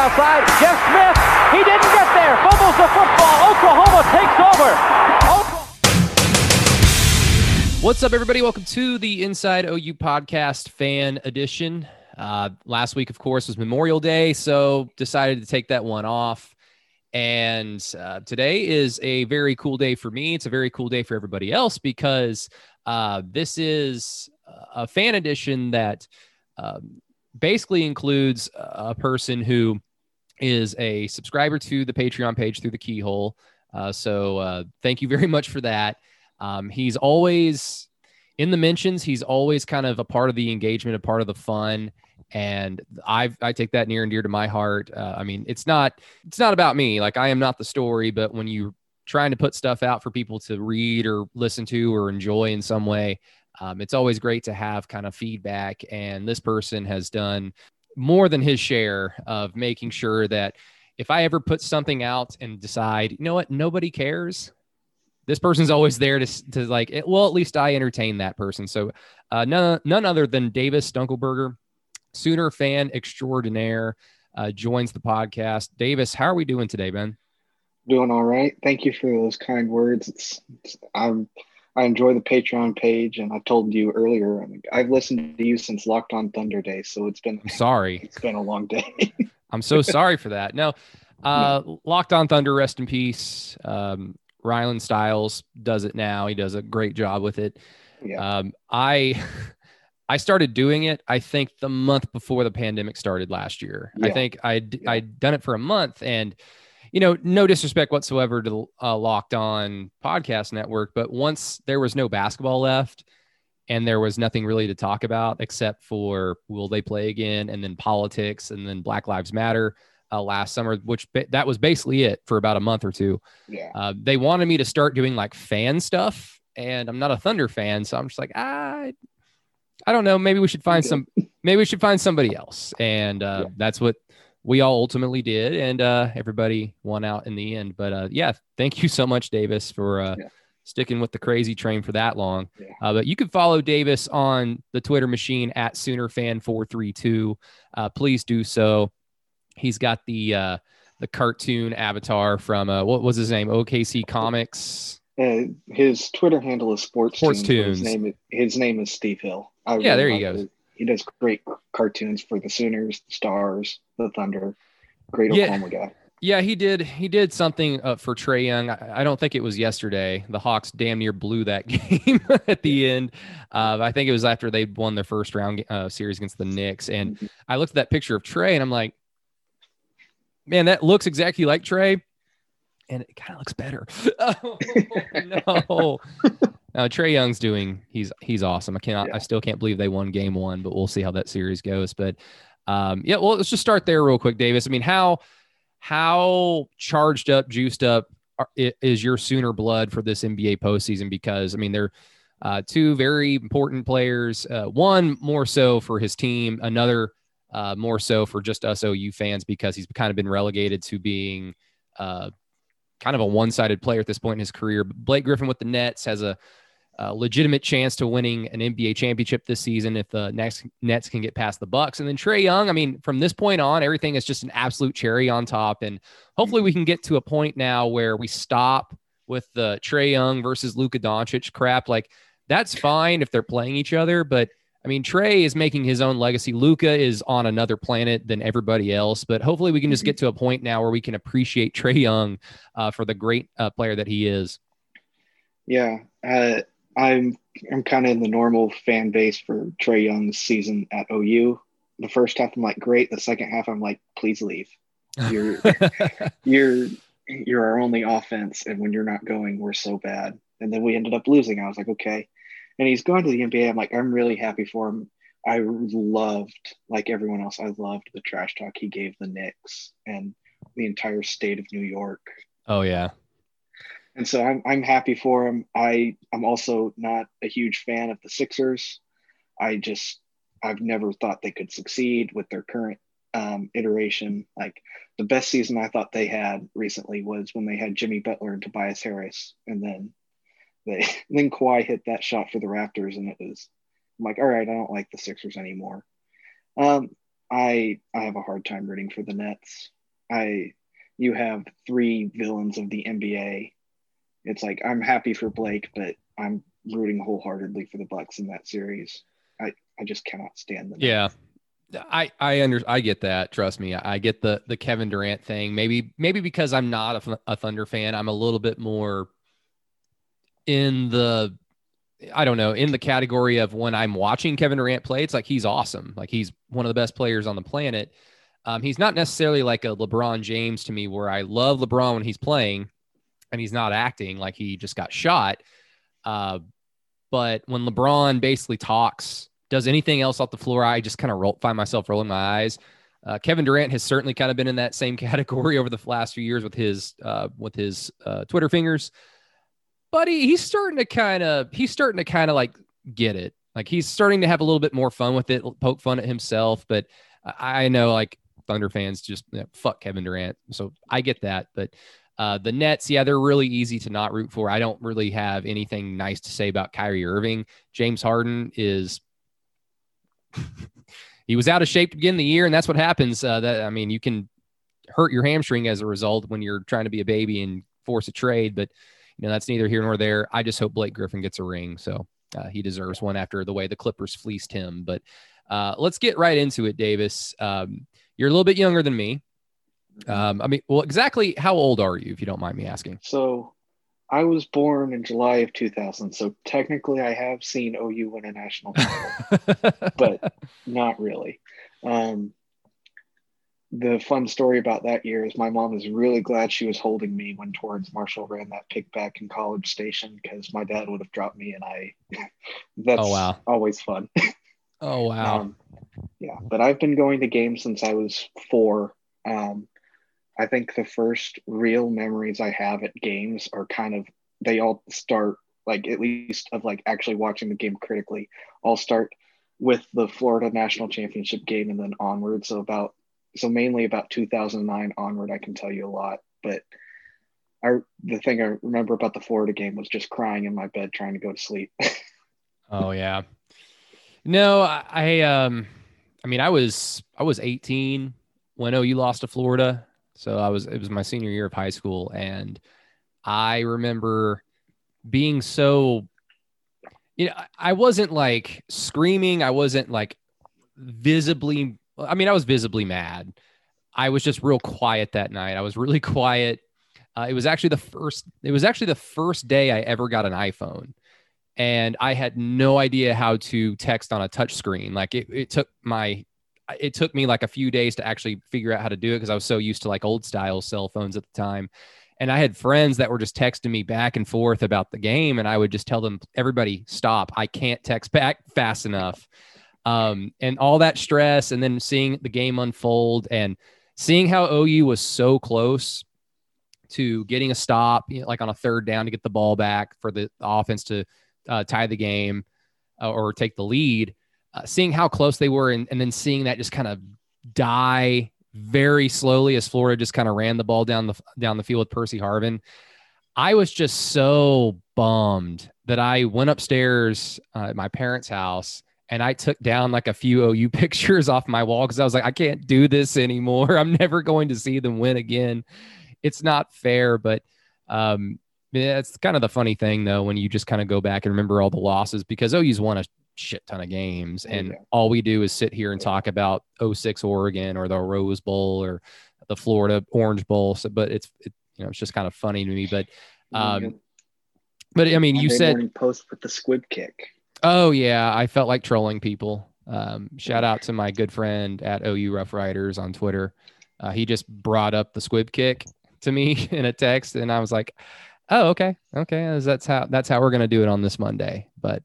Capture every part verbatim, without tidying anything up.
outside. Jeff Smith, he didn't get there. Fumbles the football. Oklahoma takes over. Oklahoma- What's up, everybody? Welcome to the Inside O U Podcast Fan Edition. Uh, last week, of course, was Memorial Day, so decided to take that one off. And uh, today is a very cool day for me. It's a very cool day for everybody else because uh, this is a fan edition that um, basically includes a person who is a subscriber to the Patreon page Through the Keyhole. Uh, so uh, thank you very much for that. Um, he's always in the mentions. He's always kind of a part of the engagement, a part of the fun. And I I take that near and dear to my heart. Uh, I mean, it's not it's not about me. Like, I am not the story, but when you're trying to put stuff out for people to read or listen to or enjoy in some way, um, it's always great to have kind of feedback. And this person has done more than his share of making sure that if I ever put something out and decide, you know what, nobody cares, this person's always there to, to like, it, well, at least I entertain that person. So uh, none, none other than Davis Dunkelberger, Sooner fan extraordinaire, uh, joins the podcast. Davis, how are we doing today, Ben? Doing all right. Thank you for those kind words. It's, it's I'm, I enjoy the Patreon page, and I told you earlier, I mean, I've listened to you since Locked On Thunder Day, so it's been I'm sorry. It's been a long day. I'm so sorry for that. No, uh, no. Locked On Thunder, rest in peace. Um, Ryland Styles does it now. He does a great job with it. Yeah. Um, I. I started doing it, I think, the month before the pandemic started last year. Yeah. I think I'd, yeah. I'd done it for a month. And, you know, no disrespect whatsoever to uh, Locked On Podcast Network, but once there was no basketball left and there was nothing really to talk about except for will they play again, and then politics, and then Black Lives Matter uh, last summer, which that was basically it for about a month or two. Yeah. Uh, they wanted me to start doing, like, fan stuff, and I'm not a Thunder fan, so I'm just like, ah... I don't know. Maybe we should find some, maybe we should find somebody else. And uh, yeah. that's what we all ultimately did. And uh, everybody won out in the end, but uh, yeah, thank you so much, Davis, for uh, yeah. sticking with the crazy train for that long. Yeah. Uh, but you can follow Davis on the Twitter machine at Sooner Fan four three two. Uh, please do so. He's got the, uh, the cartoon avatar from uh, what was his name? O K C Comics. Uh, his Twitter handle is Sports, Sports Tunes. His name is, his name is Steve Hill. I yeah, really there he goes. It. He does great cartoons for the Sooners, the Stars, the Thunder. Great yeah. Oklahoma guy. Yeah, he did. He did something uh, for Trae Young. I, I don't think it was yesterday. The Hawks damn near blew that game at the end. Uh, I think it was after they won their first round uh, series against the Knicks. And mm-hmm. I looked at that picture of Trae, and I'm like, man, that looks exactly like Trae. And it kind of looks better. Oh, no. Now, Trae Young's doing, he's he's awesome. I cannot, yeah. I still can't believe they won game one, but we'll see how that series goes. But um, yeah, well, let's just start there real quick, Davis. I mean, how how charged up, juiced up are, is your Sooner blood for this N B A postseason? Because, I mean, they're uh, two very important players. Uh, one more so for his team, another uh, more so for just us O U fans, because he's kind of been relegated to being uh, kind of a one-sided player at this point in his career. Blake Griffin with the Nets has a, a legitimate chance to winning an N B A championship this season if the next Nets can get past the Bucks. And then Trae Young, I mean, from this point on, everything is just an absolute cherry on top. And hopefully we can get to a point now where we stop with the Trae Young versus Luka Doncic crap. Like, that's fine if they're playing each other, but I mean, Trae is making his own legacy. Luka is on another planet than everybody else, but hopefully we can just get to a point now where we can appreciate Trae Young uh, for the great uh, player that he is. Yeah, uh, I'm I'm kind of in the normal fan base for Trae Young's season at O U. The first half, I'm like, great. The second half, I'm like, please leave. You're you're you're our only offense, and when you're not going, we're so bad. And then we ended up losing. I was like, okay. And he's going to the N B A. I'm like, I'm really happy for him. I loved, like everyone else, I loved the trash talk he gave the Knicks and the entire state of New York. Oh, yeah. And so I'm I'm happy for him. I, I'm also not a huge fan of the Sixers. I just, I've never thought they could succeed with their current um, iteration. Like, the best season I thought they had recently was when they had Jimmy Butler and Tobias Harris. And then They, then Kawhi hit that shot for the Raptors, and it was, I'm like, all right, I don't like the Sixers anymore. Um, I I have a hard time rooting for the Nets. I you have three villains of the N B A. It's like, I'm happy for Blake, but I'm rooting wholeheartedly for the Bucks in that series. I, I just cannot stand them. Yeah. I, I under, I get that. Trust me. I get the, the Kevin Durant thing. Maybe, maybe because I'm not a, a Thunder fan, I'm a little bit more in the, I don't know, in the category of when I'm watching Kevin Durant play, it's like, he's awesome. Like, he's one of the best players on the planet. Um, he's not necessarily like a LeBron James to me, where I love LeBron when he's playing and he's not acting like he just got shot. Uh, but when LeBron basically talks, does anything else off the floor, I just kind of roll, find myself rolling my eyes. Uh, Kevin Durant has certainly kind of been in that same category over the last few years with his uh, with his uh, Twitter fingers, but he, he's starting to kind of he's starting to kind of like get it. Like, he's starting to have a little bit more fun with it, poke fun at himself. But I know, like, Thunder fans just, you know, fuck Kevin Durant, so I get that. But uh, the Nets, yeah, they're really easy to not root for. I don't really have anything nice to say about Kyrie Irving. James Harden is. He was out of shape to begin the year, and that's what happens. Uh, that I mean, you can hurt your hamstring as a result when you're trying to be a baby and force a trade, but you know, that's neither here nor there. I just hope Blake Griffin gets a ring, so uh, he deserves one after the way the Clippers fleeced him. But uh, let's get right into it, Davis. Um, you're a little bit younger than me. Um, I mean, well, exactly how old are you, if you don't mind me asking? So I was born in July of two thousand, so technically I have seen O U win a national title, but not really. Um, the fun story about that year is my mom is really glad she was holding me when Torrance Marshall ran that pick back in College Station, because my dad would have dropped me, and I – that's oh, wow. always fun. Oh, wow. Um, yeah, but I've been going to games since I was four. Um I think the first real memories I have at games are kind of, they all start, like, at least of like actually watching the game critically, all start with the Florida National Championship game and then onward. So about, so mainly about two thousand nine onward, I can tell you a lot, but I, the thing I remember about the Florida game was just crying in my bed, trying to go to sleep. Oh yeah. No, I, I, um, I mean, I was, I was eighteen when O U lost to Florida. So I was, it was my senior year of high school, and I remember being so, you know, I wasn't like screaming. I wasn't like visibly, I mean, I was visibly mad. I was just real quiet that night. I was really quiet. Uh, it was actually the first, it was actually the first day I ever got an iPhone, and I had no idea how to text on a touchscreen. Like, it, it took my It took me like a few days to actually figure out how to do it, because I was so used to like old style cell phones at the time. And I had friends that were just texting me back and forth about the game, and I would just tell them, everybody stop. I can't text back fast enough. Um, and all that stress, and then seeing the game unfold and seeing how O U was so close to getting a stop, you know, like on a third down to get the ball back for the offense to uh, tie the game uh, or take the lead. Uh, seeing how close they were, and, and then seeing that just kind of die very slowly as Florida just kind of ran the ball down the down the field with Percy Harvin. I was just so bummed that I went upstairs uh, at my parents' house, and I took down like a few O U pictures off my wall, because I was like, I can't do this anymore. I'm never going to see them win again. It's not fair. But um, it's kind of the funny thing, though, when you just kind of go back and remember all the losses, because O U's won a shit ton of games, and yeah. all we do is sit here and talk about oh six Oregon or the Rose Bowl or the Florida Orange Bowl. So, but it's it, you know, it's just kind of funny to me. But um, yeah. but I mean, you Monday said post with the squib kick. Oh yeah, I felt like trolling people. Um, shout out to my good friend at O U Rough Riders on Twitter. Uh, he just brought up the squib kick to me in a text, and I was like, oh okay, okay, that's how that's how we're gonna do it on this Monday, but.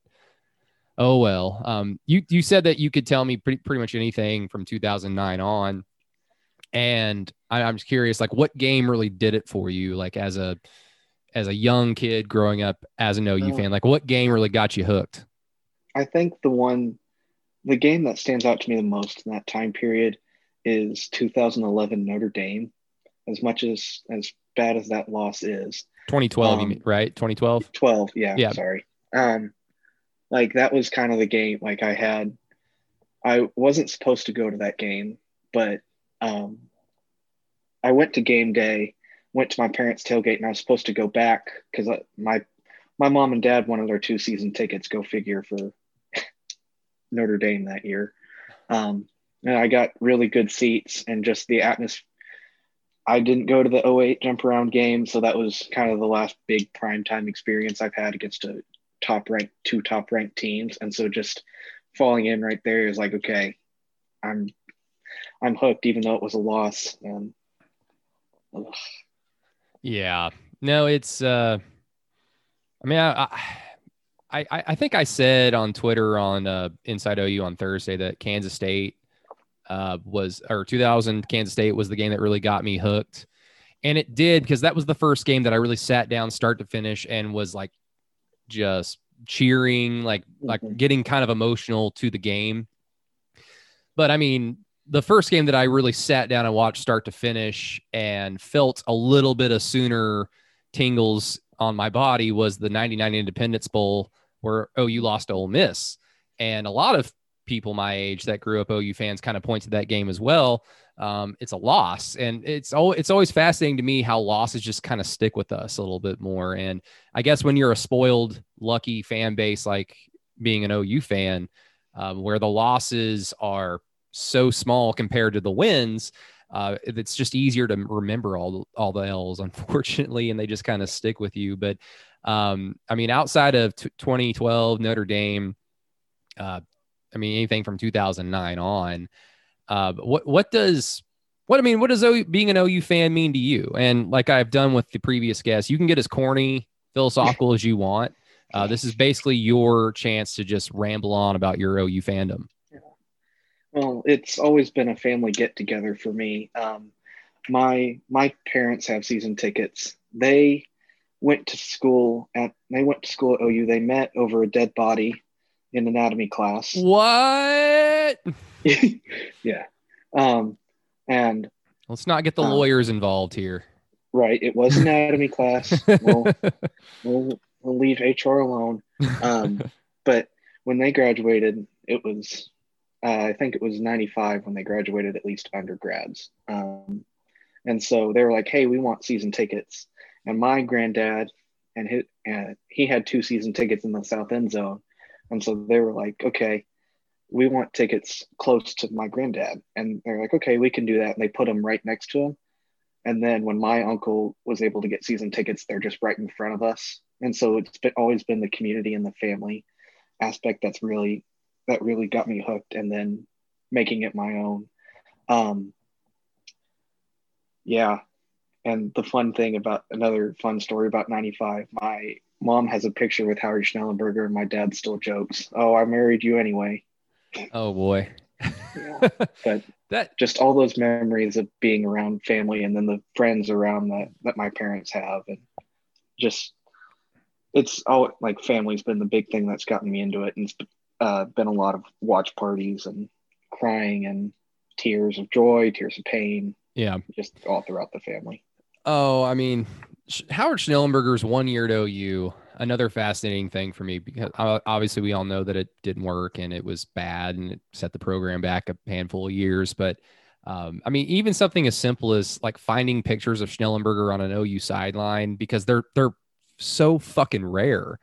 Oh, well, um, you, you said that you could tell me pretty, pretty much anything from two thousand nine on. And I, I'm just curious, like, what game really did it for you? Like, as a, as a young kid growing up as an O U fan, like, what game really got you hooked? I think the one, the game that stands out to me the most in that time period is two thousand eleven Notre Dame. As much as, as bad as that loss is. twenty twelve, um, you mean, right? twenty twelve? twelve. Yeah. Yeah. Sorry. Um, Like, that was kind of the game. Like, I had, I wasn't supposed to go to that game, but um, I went to game day, went to my parents' tailgate, and I was supposed to go back because my my mom and dad wanted their two season tickets, go figure, for Notre Dame that year. Um, and I got really good seats, and just the atmosphere. I didn't go to the oh eight jump around game, so that was kind of the last big primetime experience I've had against a top ranked, two top ranked teams. And so just falling in right there is like, okay, I'm, I'm hooked, even though it was a loss. And ugh. Yeah, no, it's, uh, I mean, I, I, I think I said on Twitter on uh, Inside O U on Thursday that Kansas State uh, was, or two thousand Kansas State was the game that really got me hooked. And it did, because that was the first game that I really sat down start to finish and was like, just cheering, like, like getting kind of emotional to the game. But I mean, the first game that I really sat down and watched start to finish and felt a little bit of Sooner tingles on my body was the ninety-nine Independence Bowl, where O U lost to Ole Miss. And a lot of people my age that grew up O U fans kind of point to that game as well. Um, it's a loss, and it's all, it's always fascinating to me how losses just kind of stick with us a little bit more. And I guess when you're a spoiled, lucky fan base, like being an O U fan, um, where the losses are so small compared to the wins, uh, it's just easier to remember all, all the L's, unfortunately, and they just kind of stick with you. But, um, I mean, outside of t- twenty twelve Notre Dame, uh, I mean, anything from two thousand nine on, uh, what, what does, what, I mean, what does O U, being an O U fan mean to you? And like I've done with the previous guest, you can get as corny, philosophical as you want. Uh, this is basically your chance to just ramble on about your O U fandom. Yeah. Well, it's always been a family get together for me. Um, my, my parents have season tickets. They went to school at, they went to school at O U. They met over a dead body in anatomy class. What? Yeah. Um, and let's not get the um, lawyers involved here. Right. It was anatomy class. We'll, we'll, we'll leave H R alone. Um, but when they graduated, it was, uh, I think it was ninety-five when they graduated, at least undergrads. Um, and so they were like, hey, we want season tickets. And my granddad and his, uh, he had two season tickets in the South End Zone. And so they were like, okay, we want tickets close to my granddad. And they're like, okay, we can do that. And they put them right next to him. And then when my uncle was able to get season tickets, they're just right in front of us. And so it's been, always been the community and the family aspect that's really, that really got me hooked, and then making it my own. Um, yeah. And the fun thing about, another fun story about ninety-five, my mom has a picture with Howard Schnellenberger, and my dad still jokes, oh, I married you anyway. Oh boy. Yeah. But that, just all those memories of being around family, and then the friends around that, that my parents have. And just, it's all like, family's been the big thing that's gotten me into it. And it's uh, been a lot of watch parties and crying and tears of joy, tears of pain. Yeah. Just all throughout the family. Oh, I mean, Howard Schnellenberger's one year at O U, another fascinating thing for me, because obviously we all know that it didn't work and it was bad and it set the program back a handful of years. But um, I mean, even something as simple as like finding pictures of Schnellenberger on an O U sideline, because they're, they're so fucking rare.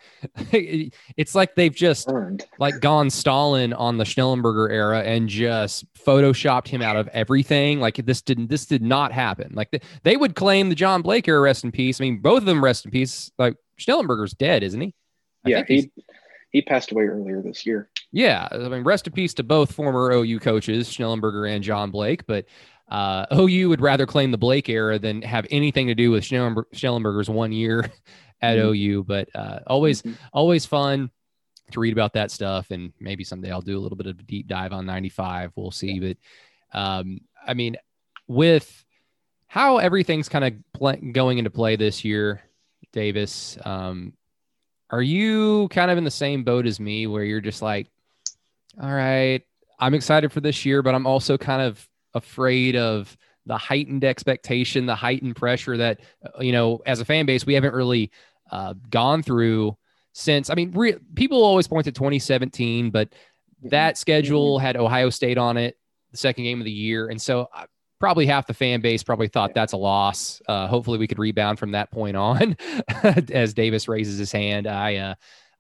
It's like they've just Burned. like gone Stalin on the Schnellenberger era and just photoshopped him out of everything. Like this didn't, this did not happen. Like th- they would claim the John Blake era, rest in peace. I mean, both of them rest in peace. Like Schnellenberger's dead, isn't he? I yeah. He, he passed away earlier this year. Yeah. I mean, rest in peace to both former O U coaches, Schnellenberger and John Blake, but Uh, O U would rather claim the Blake era than have anything to do with Schnellenberg- Schnellenberger's one year at mm-hmm. O U, but uh, always, mm-hmm. always fun to read about that stuff. And maybe someday I'll do a little bit of a deep dive on ninety-five. We'll see. Yeah. But um, I mean, with how everything's kind of pl- going into play this year, Davis, um, are you kind of in the same boat as me where you're just like, all right, I'm excited for this year, but I'm also kind of afraid of the heightened expectation, the heightened pressure that, you know, as a fan base, we haven't really uh, gone through since, I mean, re- people always point to twenty seventeen, but That schedule had Ohio State on it, the second game of the year. And so uh, probably half the fan base probably thought yeah. that's a loss. Uh, hopefully we could rebound from that point on as Davis raises his hand. I uh,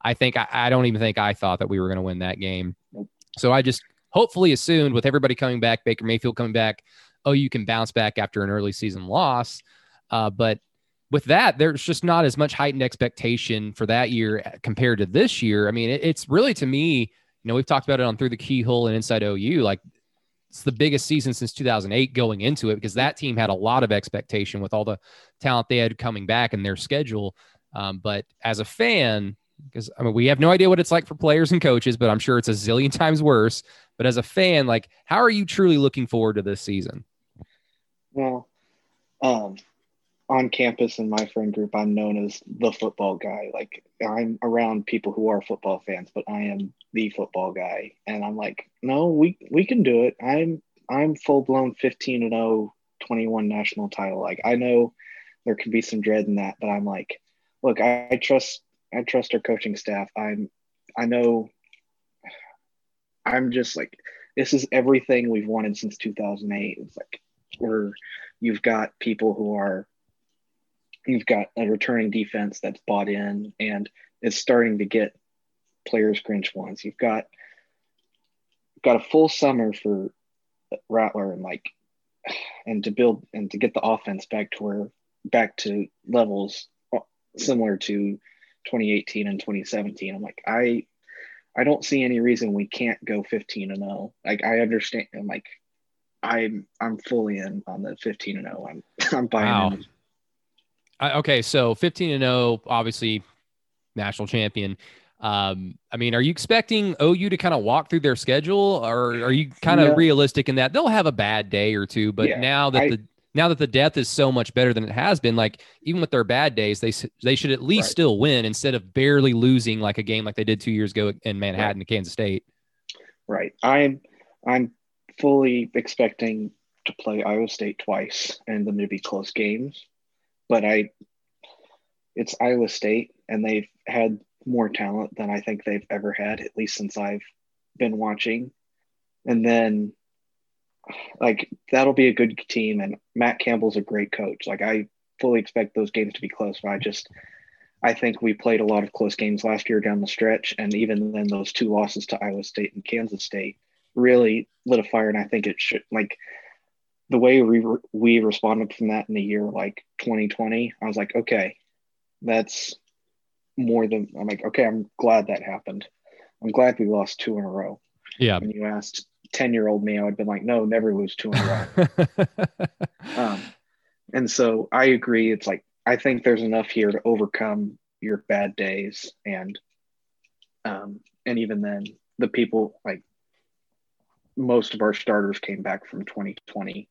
I think I, I don't even think I thought that we were going to win that game. So I just hopefully assumed with everybody coming back, Baker Mayfield coming back, O U can bounce back after an early season loss. Uh, but with that, there's just not as much heightened expectation for that year compared to this year. I mean, it, it's really, to me, you know, we've talked about it on Through the Keyhole and Inside O U. Like, it's the biggest season since two thousand eight going into it, because that team had a lot of expectation with all the talent they had coming back in their schedule. Um, but as a fan, because I mean, we have no idea what it's like for players and coaches, but I'm sure it's a zillion times worse. But as a fan, like, how are you truly looking forward to this season? Well, um, on campus in my friend group, I'm known as the football guy. Like, I'm around people who are football fans, but I am the football guy. And I'm like, no, we, we can do it. I'm, I'm full blown fifteen and oh, twenty-one national title. Like, I know there can be some dread in that, but I'm like, look, I, I trust, I trust our coaching staff. I'm, I know I'm just like, this is everything we've wanted since two thousand eight. It's like, we're, you've got people who are, you've got a returning defense that's bought in and it's starting to get players Grinch ones. You've got, got a full summer for Rattler and like, and to build and to get the offense back to where back to levels similar to twenty eighteen and twenty seventeen. I'm like, I, I don't see any reason we can't go fifteen and oh. Like, I understand. I'm like, I'm, I'm fully in on the fifteen and oh. I'm, I'm buying wow. in. Okay, so fifteen and oh, obviously national champion. Um, I mean, are you expecting O U to kind of walk through their schedule, or are you kind of no. realistic in that they'll have a bad day or two? But yeah, now that I, the now that the depth is so much better than it has been, like even with their bad days, they they should at least right. still win instead of barely losing like a game like they did two years ago in Manhattan right. to Kansas State. Right. I'm I'm fully expecting to play Iowa State twice and them to be close games. But I, it's Iowa State, and they've had more talent than I think they've ever had, at least since I've been watching. And then, like, that'll be a good team, and Matt Campbell's a great coach. Like, I fully expect those games to be close, but I just – I think we played a lot of close games last year down the stretch, and even then those two losses to Iowa State and Kansas State really lit a fire, and I think it should – like – the way we re- we responded from that in the year like twenty twenty, I was like, okay, that's more than I'm like, okay, I'm glad that happened. I'm glad we lost two in a row. Yeah. When you asked ten year old me, I would have been like, no, never lose two in a row. um, and so I agree. It's like, I think there's enough here to overcome your bad days. And, um, and even then the people like most of our starters came back from twenty twenty.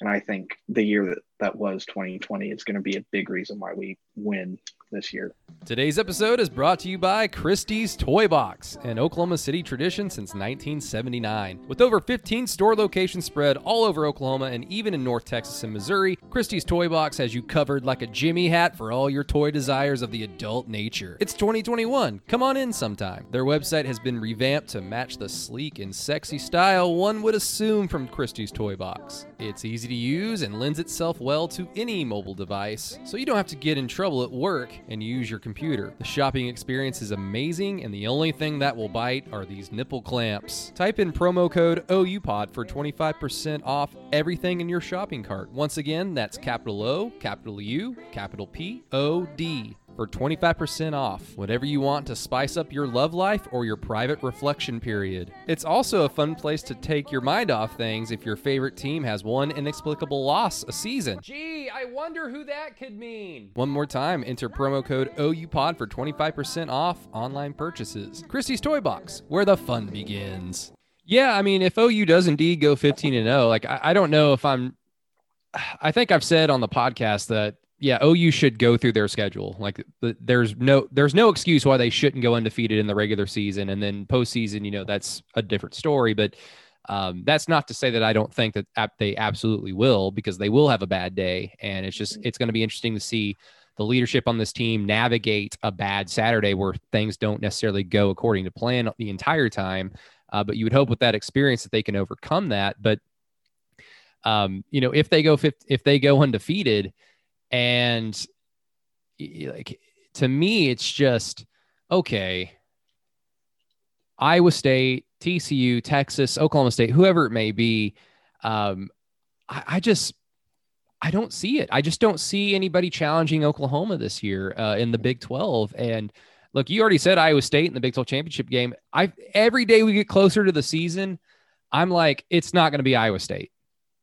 And I think the year that, that was twenty twenty is going to be a big reason why we win this year. Today's episode is brought to you by Christie's Toy Box, an Oklahoma City tradition since nineteen seventy-nine. With over fifteen store locations spread all over Oklahoma and even in North Texas and Missouri, Christie's Toy Box has you covered like a Jimmy hat for all your toy desires of the adult nature. It's twenty twenty-one. Come on in sometime. Their website has been revamped to match the sleek and sexy style one would assume from Christie's Toy Box. It's easy to use and lends itself well to any mobile device, so you don't have to get in trouble at work and use your computer. The shopping experience is amazing, and the only thing that will bite are these nipple clamps. Type in promo code O U Pod for twenty-five percent off everything in your shopping cart. Once again, that's capital O, capital U, capital P, O, D for twenty-five percent off whatever you want to spice up your love life or your private reflection period. It's also a fun place to take your mind off things if your favorite team has one inexplicable loss a season. Gee, I wonder who that could mean. One more time, enter promo code O U Pod for twenty-five percent off online purchases. Christie's Toy Box, where the fun begins. Yeah, I mean, if O U does indeed go fifteen and oh, like, I, I don't know if I'm... I think I've said on the podcast that yeah, O U should go through their schedule. Like, there's no there's no excuse why they shouldn't go undefeated in the regular season, and then postseason, you know, that's a different story. But um, that's not to say that I don't think that they absolutely will, because they will have a bad day, and it's just it's going to be interesting to see the leadership on this team navigate a bad Saturday where things don't necessarily go according to plan the entire time. Uh, but you would hope with that experience that they can overcome that. But, um, you know, if they go fifty, if they go undefeated, and like to me, it's just, okay, Iowa State, T C U, Texas, Oklahoma State, whoever it may be, um, I, I just, I don't see it. I just don't see anybody challenging Oklahoma this year uh, in the Big twelve. And look, you already said Iowa State in the Big twelve championship game. I every day we get closer to the season, I'm like, it's not going to be Iowa State.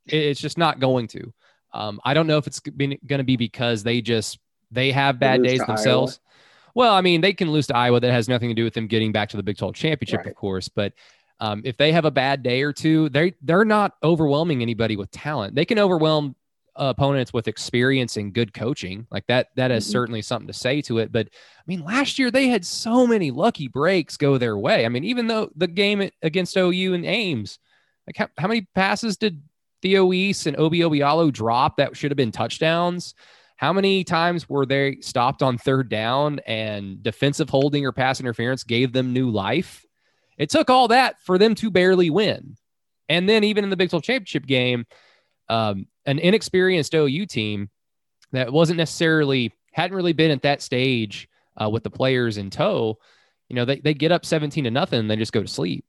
It's just not going to. Um, I don't know if it's going to be because they just they have bad days themselves. Iowa. Well, I mean, they can lose to Iowa. That has nothing to do with them getting back to the Big twelve championship, right, of course. But um, if they have a bad day or two, they they're not overwhelming anybody with talent. They can overwhelm opponents with experience and good coaching. Like that, that is mm-hmm. certainly something to say to it. But I mean, last year they had so many lucky breaks go their way. I mean, even though the game against O U and Ames, like how, how many passes did Theo East and Obi Obiallo drop that should have been touchdowns? How many times were they stopped on third down and defensive holding or pass interference gave them new life? It took all that for them to barely win. And then even in the Big twelve championship game, um, an inexperienced O U team that wasn't necessarily, hadn't really been at that stage uh, with the players in tow, you know, they, they get up seventeen to nothing and they just go to sleep.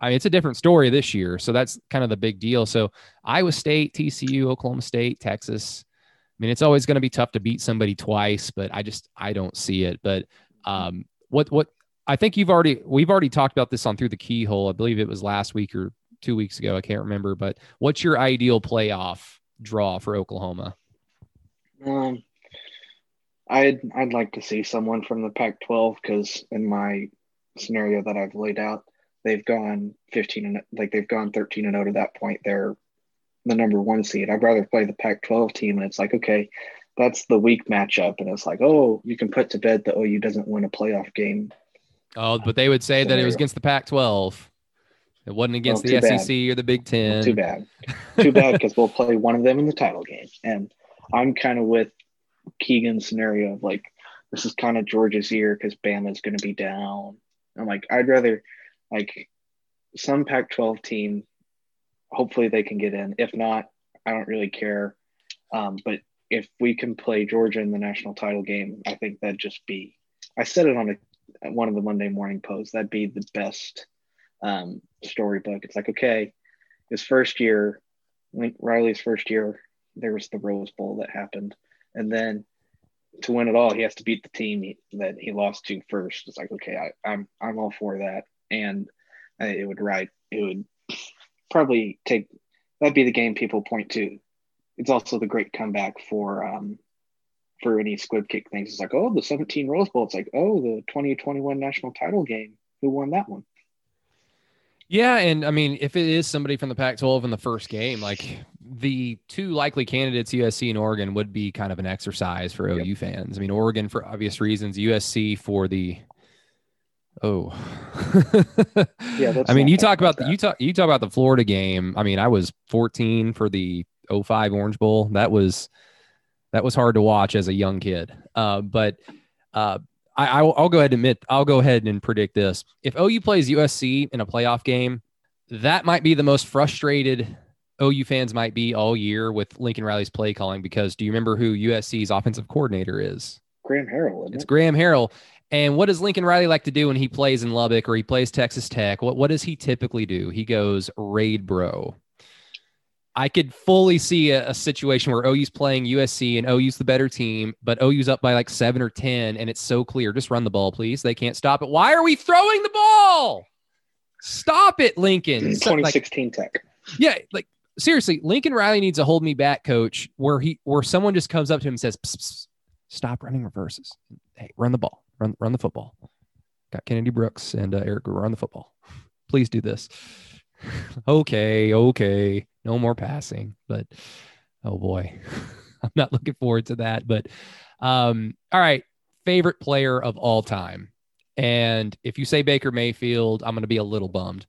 I mean, it's a different story this year. So that's kind of the big deal. So Iowa State, T C U, Oklahoma State, Texas. I mean, it's always going to be tough to beat somebody twice, but I just, I don't see it. But um, what, what I think you've already, we've already talked about this on Through the Keyhole. I believe it was last week or two weeks ago. I can't remember, but what's your ideal playoff draw for Oklahoma? Um, I'd, I'd like to see someone from the Pac twelve, because in my scenario that I've laid out, they've gone fifteen and like they've gone thirteen and oh to that point. They're the number one seed. I'd rather play the Pac twelve team. And it's like, okay, that's the weak matchup. And it's like, oh, you can put to bed the O U doesn't win a playoff game. Oh, but they would say scenario. that it was against the Pac twelve. It wasn't against well, the S E C bad. or the Big Ten. Well, too bad. Too bad, because we'll play one of them in the title game. And I'm kind of with Keegan's scenario of like, this is kind of Georgia's year because Bama's going to be down. I'm like, I'd rather like some Pac twelve team, hopefully they can get in. If not, I don't really care. Um, but if we can play Georgia in the national title game, I think that'd just be, I said it on a, one of the Monday morning posts, that'd be the best Um, storybook. It's like, okay, his first year, Lincoln Riley's first year, there was the Rose Bowl that happened. And then to win it all, he has to beat the team he, that he lost to first. It's like, okay, I, I'm I'm all for that. And uh, it would ride, it would probably take, that'd be the game people point to. It's also the great comeback for um, for any squib kick things. It's like, oh, the seventeen Rose Bowl. It's like, oh, the twenty twenty-one national title game. Who won that one? Yeah, and I mean, if it is somebody from the Pac twelve in the first game, like the two likely candidates, U S C and Oregon, would be kind of an exercise for O U yep. fans. I mean, Oregon for obvious reasons, U S C for the oh, yeah. That's I mean, you talk about the, you talk you talk about the Florida game. I mean, I was fourteen for the oh five Orange Bowl. That was that was hard to watch as a young kid. Uh, but uh, I, I'll, I'll go ahead and admit, I'll go ahead and predict this. If O U plays U S C in a playoff game, that might be the most frustrated O U fans might be all year with Lincoln Riley's play calling, because do you remember who U S C's offensive coordinator is? Graham Harrell. Isn't it? It's Graham Harrell. And what does Lincoln Riley like to do when he plays in Lubbock or he plays Texas Tech? What, what does he typically do? He goes raid bro. I could fully see a, a situation where O U's playing U S C and O U's the better team, but O U's up by like seven or ten, and it's so clear. Just run the ball, please. They can't stop it. Why are we throwing the ball? Stop it, Lincoln. twenty sixteen like, Tech. Yeah, like seriously, Lincoln Riley needs a hold me back coach where he where someone just comes up to him and says, psst, psst, stop running reverses. Hey, run the ball. Run run the football. Got Kennedy Brooks and uh, Eric run the football. Please do this. okay, okay. No more passing, but oh boy, I'm not looking forward to that. But um, all right, favorite player of all time. And if you say Baker Mayfield, I'm going to be a little bummed.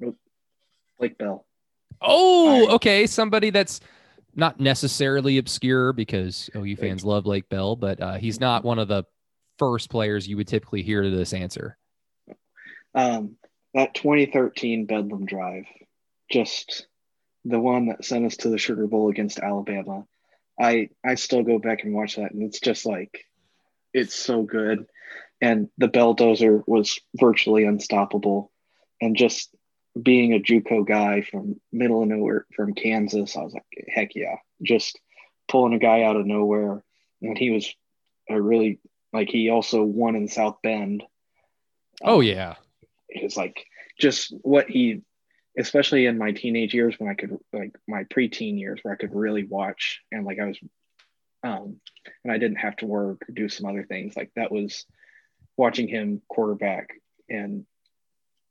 Nope. Blake Bell. Oh, okay. Somebody that's not necessarily obscure because O U fans love Blake Bell, but uh, he's not one of the first players you would typically hear to this answer. Um, that twenty thirteen Bedlam drive, just the one that sent us to the Sugar Bowl against Alabama. I, I still go back and watch that, and it's just like, it's so good. And the Belldozer was virtually unstoppable. And just being a JUCO guy from middle of nowhere, from Kansas, I was like, heck yeah. Just pulling a guy out of nowhere. And he was a really, like, he also won in South Bend. Oh, um, yeah. It was like, just what he, especially in my teenage years when I could, like, my preteen years where I could really watch, and like I was, um, and I didn't have to work or do some other things. Like, that was watching him quarterback and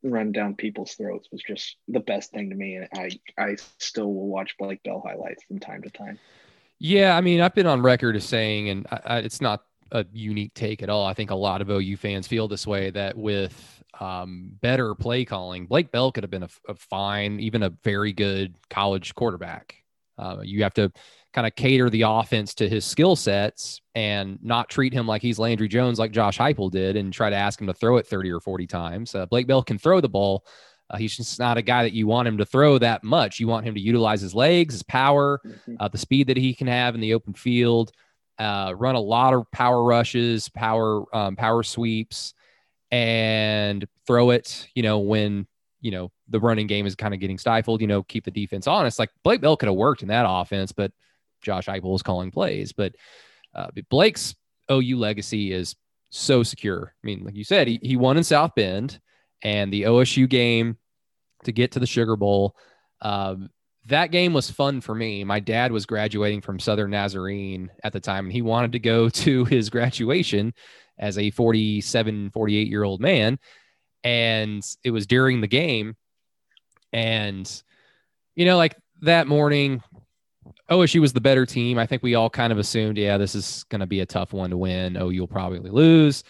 run down people's throats was just the best thing to me. And I, I still will watch Blake Bell highlights from time to time. Yeah. I mean, I've been on record as saying, and I, I, it's not a unique take at all. I think a lot of O U fans feel this way, that with um, better play calling, Blake Bell could have been a, a fine, even a very good college quarterback. Uh, you have to kind of cater the offense to his skill sets and not treat him like he's Landry Jones, like Josh Heupel did, and try to ask him to throw it thirty or forty times. Uh, Blake Bell can throw the ball. Uh, he's just not a guy that you want him to throw that much. You want him to utilize his legs, his power, mm-hmm. uh, the speed that he can have in the open field, uh, run a lot of power rushes, power, um, power sweeps, and throw it, you know, when, you know, the running game is kind of getting stifled, you know, keep the defense honest. Like, Blake Bell could have worked in that offense, but Josh Heupel was calling plays. But uh, Blake's O U legacy is so secure. I mean, like you said, he, he won in South Bend, and the O S U game to get to the Sugar Bowl. Uh, that game was fun for me. My dad was graduating from Southern Nazarene at the time, and he wanted to go to his graduation as a forty-seven, forty-eight year old man. And it was during the game. And, you know, like that morning, O S U was the better team. I think we all kind of assumed, yeah, this is going to be a tough one to win. O U will probably lose.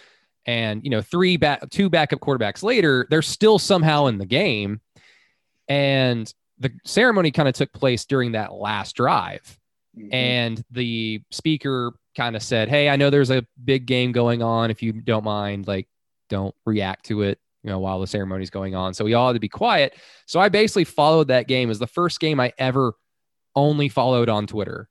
And, you know, three back, two backup quarterbacks later, they're still somehow in the game. And the ceremony kind of took place during that last drive. Mm-hmm. And the speaker kind of said, hey, I know there's a big game going on. If you don't mind, like, don't react to it, you know, while the ceremony's going on. So we all had to be quiet. So I basically followed that game. It was the first game I ever only followed on Twitter.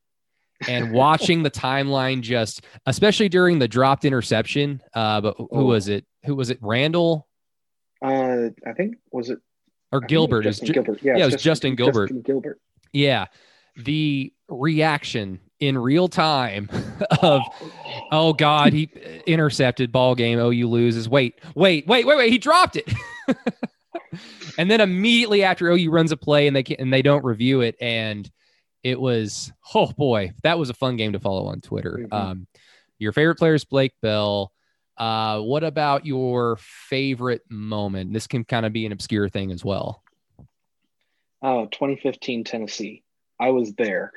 And watching the timeline, just especially during the dropped interception, uh, but who oh. was it? Who was it? Randall? Uh, I think was it or I Gilbert? It was Justin Ju- Gilbert. Yeah, yeah, it was Justin, Justin Gilbert. Justin Gilbert. Yeah, the reaction in real time of, oh God, he intercepted, ball game, O U loses. Wait, wait, wait, wait, wait, he dropped it. And then immediately after, O U runs a play and they can, and they don't review it. And it was, oh boy, that was a fun game to follow on Twitter. Mm-hmm. Um, your favorite player is Blake Bell. Uh, what about your favorite moment? This can kind of be an obscure thing as well. Oh, twenty fifteen Tennessee. I was there.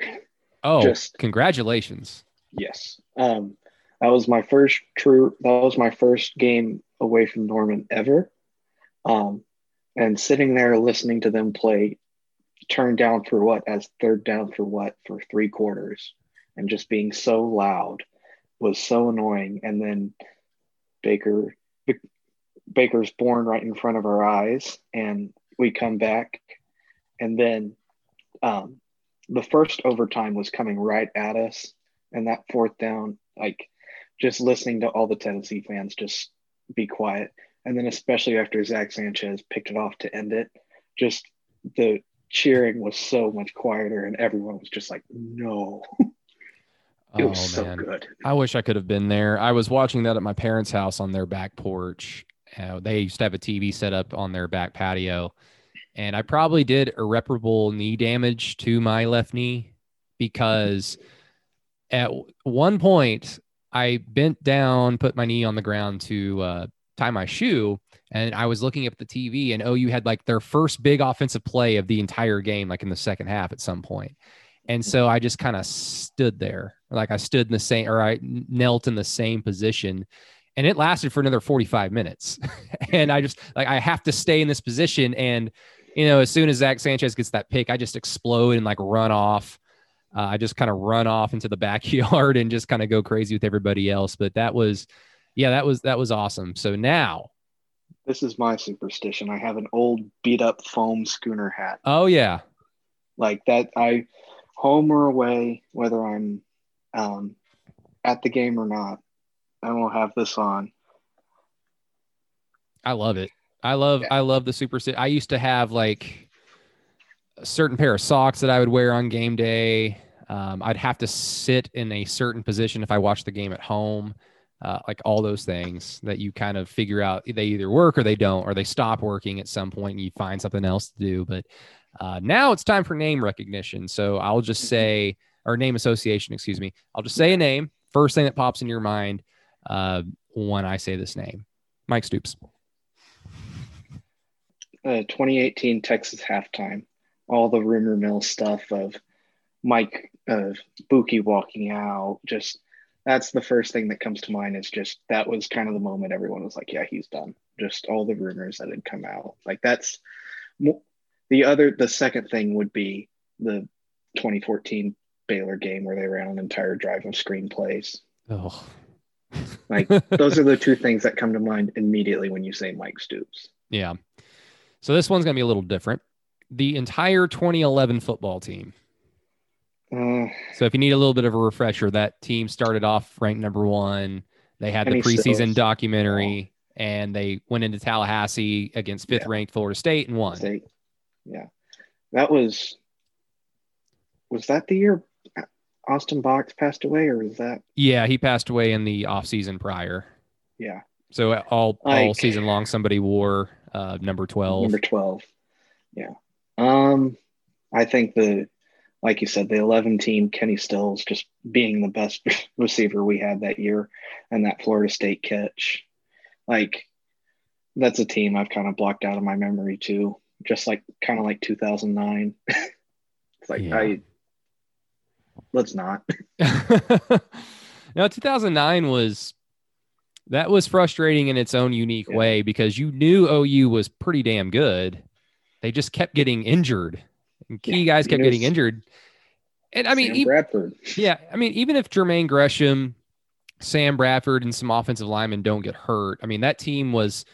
Oh, just, congratulations. Yes. Um, that was my first true, that was my first game away from Norman ever. Um, and sitting there listening to them play, turned down for what as third down for what for three quarters, and just being so loud was so annoying. And then Baker Baker's born right in front of our eyes, and we come back, and then um, the first overtime was coming right at us, and that fourth down, like, just listening to all the Tennessee fans just be quiet, and then especially after Zach Sanchez picked it off to end it, just the cheering was so much quieter, and everyone was just like, no. It oh, was so man. good. I wish I could have been there. I was watching that at my parents' house on their back porch. Uh, they used to have a T V set up on their back patio, and I probably did irreparable knee damage to my left knee, because at one point I bent down, put my knee on the ground to uh, tie my shoe. And I was looking up the T V, and O U had like their first big offensive play of the entire game, like in the second half at some point. And so I just kind of stood there. Like I stood in the same, or I knelt in the same position, and it lasted for another forty-five minutes. And I just, like, I have to stay in this position. And, you know, as soon as Zach Sanchez gets that pick, I just explode and like run off. Uh, I just kind of run off into the backyard and just kind of go crazy with everybody else. But that was, yeah, that was, that was awesome. So now, This is my superstition. I have an old beat up foam schooner hat. Oh yeah. Like that. I home or away, whether I'm um, at the game or not, I will have this on. I love it. I love, yeah. I love the superstition. I used to have like a certain pair of socks that I would wear on game day. Um, I'd have to sit in a certain position if I watched the game at home, uh, like all those things that you kind of figure out. They either work or they don't, or they stop working at some point and you find something else to do. But uh, now it's time for name recognition. So I'll just say, or name association, excuse me. I'll just say a name. First thing that pops in your mind uh, when I say this name. Mike Stoops. Uh, twenty eighteen Texas halftime. All the rumor mill stuff of Mike uh, Buki walking out. Just that's the first thing that comes to mind. Is just that was kind of the moment everyone was like, yeah, he's done. Just all the rumors that had come out. Like that's the other. The second thing would be the twenty fourteen Baylor game where they ran an entire drive of screenplays. Oh, like those are the two things that come to mind immediately when you say Mike Stoops. Yeah. So this one's going to be a little different. The entire twenty eleven football team. Uh, so if you need a little bit of a refresher, that team started off ranked number one. They had the preseason stills. documentary, oh. and they went into Tallahassee against fifth-ranked yeah. Florida State and won. State. Yeah. That was – was that the year Austin Box passed away, or was that – Yeah, he passed away in the offseason prior. Yeah. So all, like, all season long, somebody wore – Uh, number twelve. Number twelve. Yeah. Um, I think the, like you said, the eleven team, Kenny Stills just being the best receiver we had that year, and that Florida State catch. Like, that's a team I've kind of blocked out of my memory too. Just like, kind of like two thousand nine. It's like, yeah. I, let's not. No, two thousand nine was. That was frustrating in its own unique yeah. way, because you knew O U was pretty damn good. They just kept getting injured. And key yeah, guys kept getting injured. And I mean, Sam Bradford. Even, yeah. I mean, even if Jermaine Gresham, Sam Bradford, and some offensive linemen don't get hurt, I mean, that team was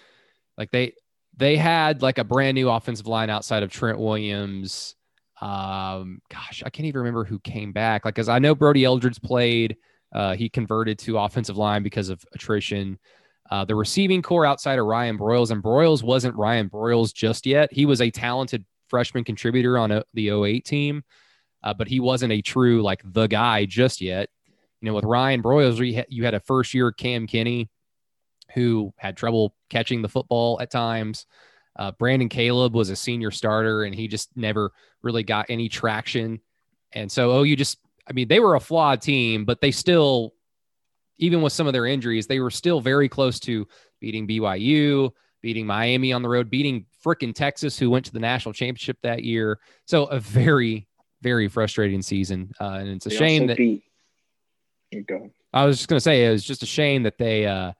like, they, they had like a brand new offensive line outside of Trent Williams. Um, gosh, I can't even remember who came back. Like, cause I know Brody Eldredge played. Uh, he converted to offensive line because of attrition. Uh, the receiving core outside of Ryan Broyles, and Broyles wasn't Ryan Broyles just yet. He was a talented freshman contributor on a, the oh eight team, uh, but he wasn't a true, like, the guy just yet. You know, with Ryan Broyles, you had, you had a first-year Cam Kinney who had trouble catching the football at times. Uh, Brandon Caleb was a senior starter, and he just never really got any traction. And so O U just... I mean, they were a flawed team, but they still, even with some of their injuries, they were still very close to beating B Y U, beating Miami on the road, beating frickin' Texas, who went to the national championship that year. So a very, very frustrating season. Uh, and it's a they shame that beat. You're going. I was just going to say, it was just a shame that they, uh,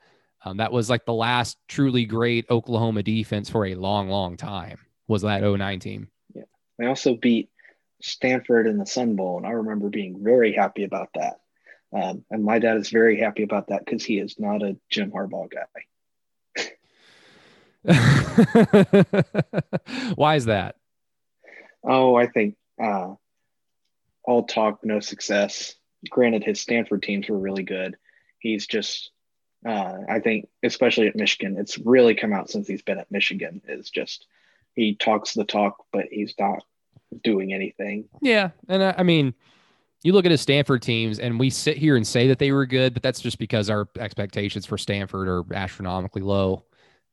um, that was like the last truly great Oklahoma defense for a long, long time, was that oh nine team. Yeah. They also beat Stanford in the Sun Bowl, and I remember being very happy about that. Um, and my dad is very happy about that because he is not a Jim Harbaugh guy. Why is that? Oh, I think uh, all talk, no success. Granted, his Stanford teams were really good. He's just, uh, I think, especially at Michigan, it's really come out since he's been at Michigan, is just he talks the talk, but he's not doing anything. Yeah. And I, I mean, you look at his Stanford teams and we sit here and say that they were good, but that's just because our expectations for Stanford are astronomically low.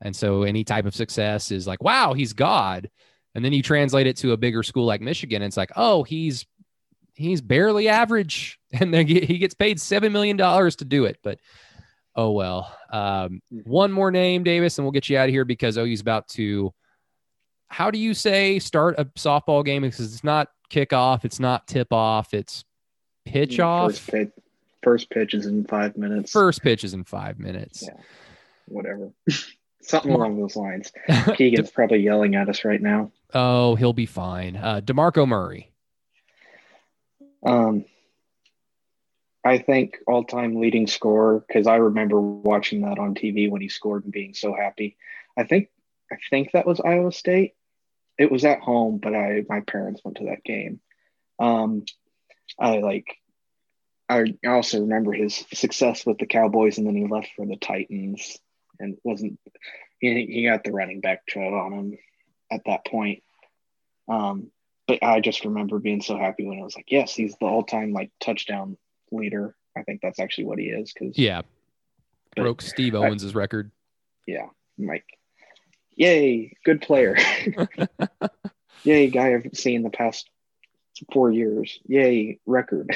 And so any type of success is like, wow, he's God. And then you translate it to a bigger school like Michigan, and it's like, oh, he's, he's barely average. And then he gets paid seven million dollars to do it. But, oh, well, um, one more name, Davis, and we'll get you out of here because O U's about to, how do you say start a softball game? Because it's not kickoff, it's not tip off, it's pitch off. First pitch, first pitch is in five minutes. First pitch is in five minutes. Yeah. Whatever. Something along those lines. Keegan's De- probably yelling at us right now. Oh, he'll be fine. Uh, DeMarco Murray. Um, I think all-time leading scorer, because I remember watching that on T V when he scored and being so happy. I I think I think that was Iowa State. It was at home, but I my parents went to that game. Um, I like. I also remember his success with the Cowboys, and then he left for the Titans, and wasn't he, he got the running back tread on him at that point. Um, but I just remember being so happy when I was like, yes, he's the all-time like touchdown leader. I think that's actually what he is. Cause yeah. Broke Steve Owens' record. Yeah. I'm like, yay, good player. Yay, guy I've seen the past four years. Yay, record.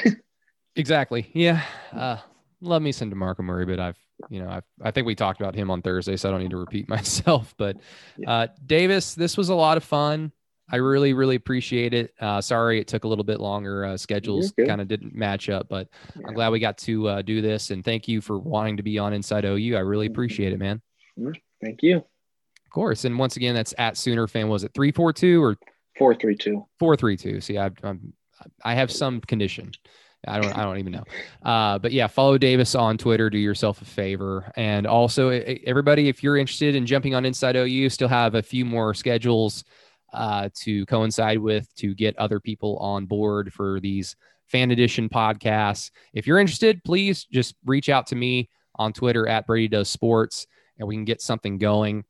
Exactly. Yeah. Uh, love me some DeMarco Murray, but I've, you know, I've, I think we talked about him on Thursday, so I don't need to repeat myself, but uh, Davis, this was a lot of fun. I really, really appreciate it. Uh, sorry it took a little bit longer. Uh, schedules kind of didn't match up, but yeah. I'm glad we got to uh, do this. And thank you for wanting to be on Inside O U. I really appreciate it, man. Thank you. Of course. And once again, that's at SoonerFan. Was it three four two or four three two? four three two. See, I, I'm, I have some condition. I don't, I don't even know. Uh, but yeah, follow Davis on Twitter, do yourself a favor. And also everybody, if you're interested in jumping on Inside O U, still have a few more schedules uh, to coincide with, to get other people on board for these fan edition podcasts. If you're interested, please just reach out to me on Twitter at Brady Does Sports, and we can get something going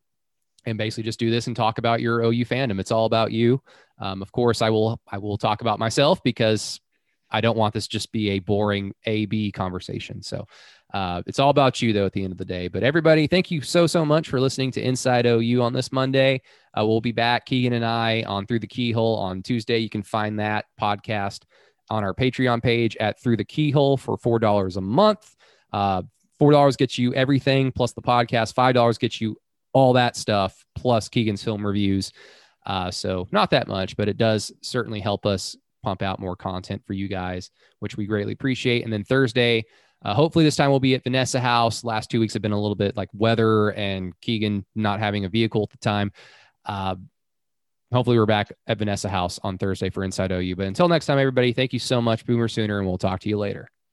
and basically just do this and talk about your O U fandom. It's all about you. Um, of course I will, I will talk about myself, because I don't want this just be a boring A B conversation. So uh, it's all about you, though, at the end of the day. But everybody, thank you so, so much for listening to Inside O U on this Monday. Uh, we'll be back, Keegan and I, on Through the Keyhole on Tuesday. You can find that podcast on our Patreon page at Through the Keyhole for four dollars a month. Uh, four dollars gets you everything plus the podcast. five dollars gets you all that stuff plus Keegan's film reviews. Uh, so not that much, but it does certainly help us pump out more content for you guys, which we greatly appreciate. And then Thursday, uh, hopefully this time we'll be at Vanessa House. Last two weeks have been a little bit like weather and Keegan not having a vehicle at the time. Uh, hopefully we're back at Vanessa House on Thursday for Inside O U. But until next time, everybody, thank you so much. Boomer Sooner, and we'll talk to you later.